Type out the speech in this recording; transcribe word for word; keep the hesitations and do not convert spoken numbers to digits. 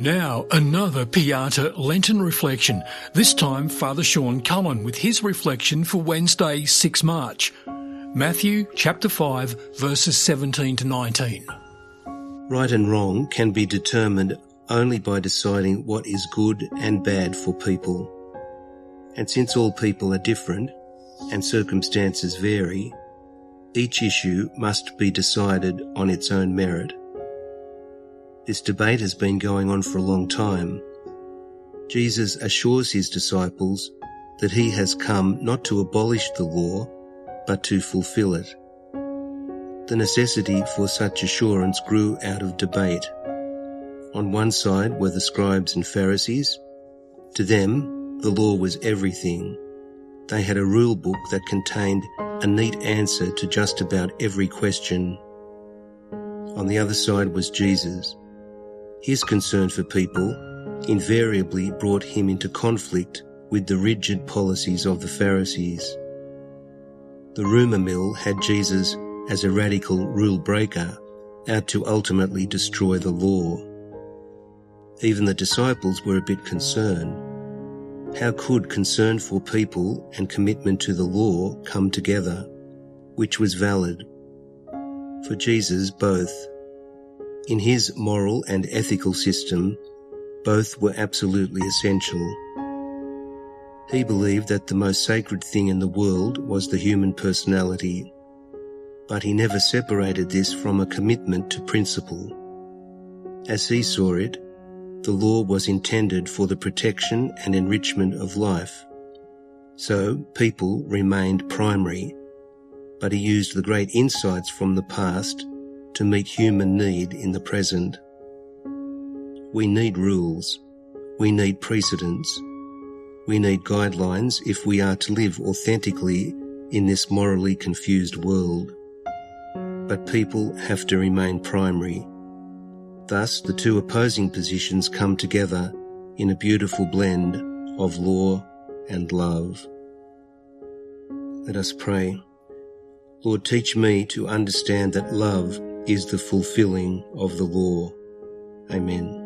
Now, another Pietà Lenten reflection, this time Father Sean Cullen with his reflection for Wednesday, the sixth of March, Matthew chapter five, verses seventeen to nineteen. Right and wrong can be determined only by deciding what is good and bad for people. And since all people are different and circumstances vary, each issue must be decided on its own merit. This debate has been going on for a long time. Jesus assures his disciples that he has come not to abolish the law, but to fulfill it. The necessity for such assurance grew out of debate. On one side were the scribes and Pharisees. To them, the law was everything. They had a rule book that contained a neat answer to just about every question. On the other side was Jesus. His concern for people invariably brought him into conflict with the rigid policies of the Pharisees. The rumour mill had Jesus as a radical rule breaker, out to ultimately destroy the law. Even the disciples were a bit concerned. How could concern for people and commitment to the law come together, which was valid? For Jesus, both. In his moral and ethical system, both were absolutely essential. He believed that the most sacred thing in the world was the human personality, but he never separated this from a commitment to principle. As he saw it, the law was intended for the protection and enrichment of life. So people remained primary, but he used the great insights from the past to meet human need in the present. We need rules. We need precedents. We need guidelines if we are to live authentically in this morally confused world. But people have to remain primary. Thus, the two opposing positions come together in a beautiful blend of law and love. Let us pray. Lord, teach me to understand that love is the fulfilling of the law. Amen.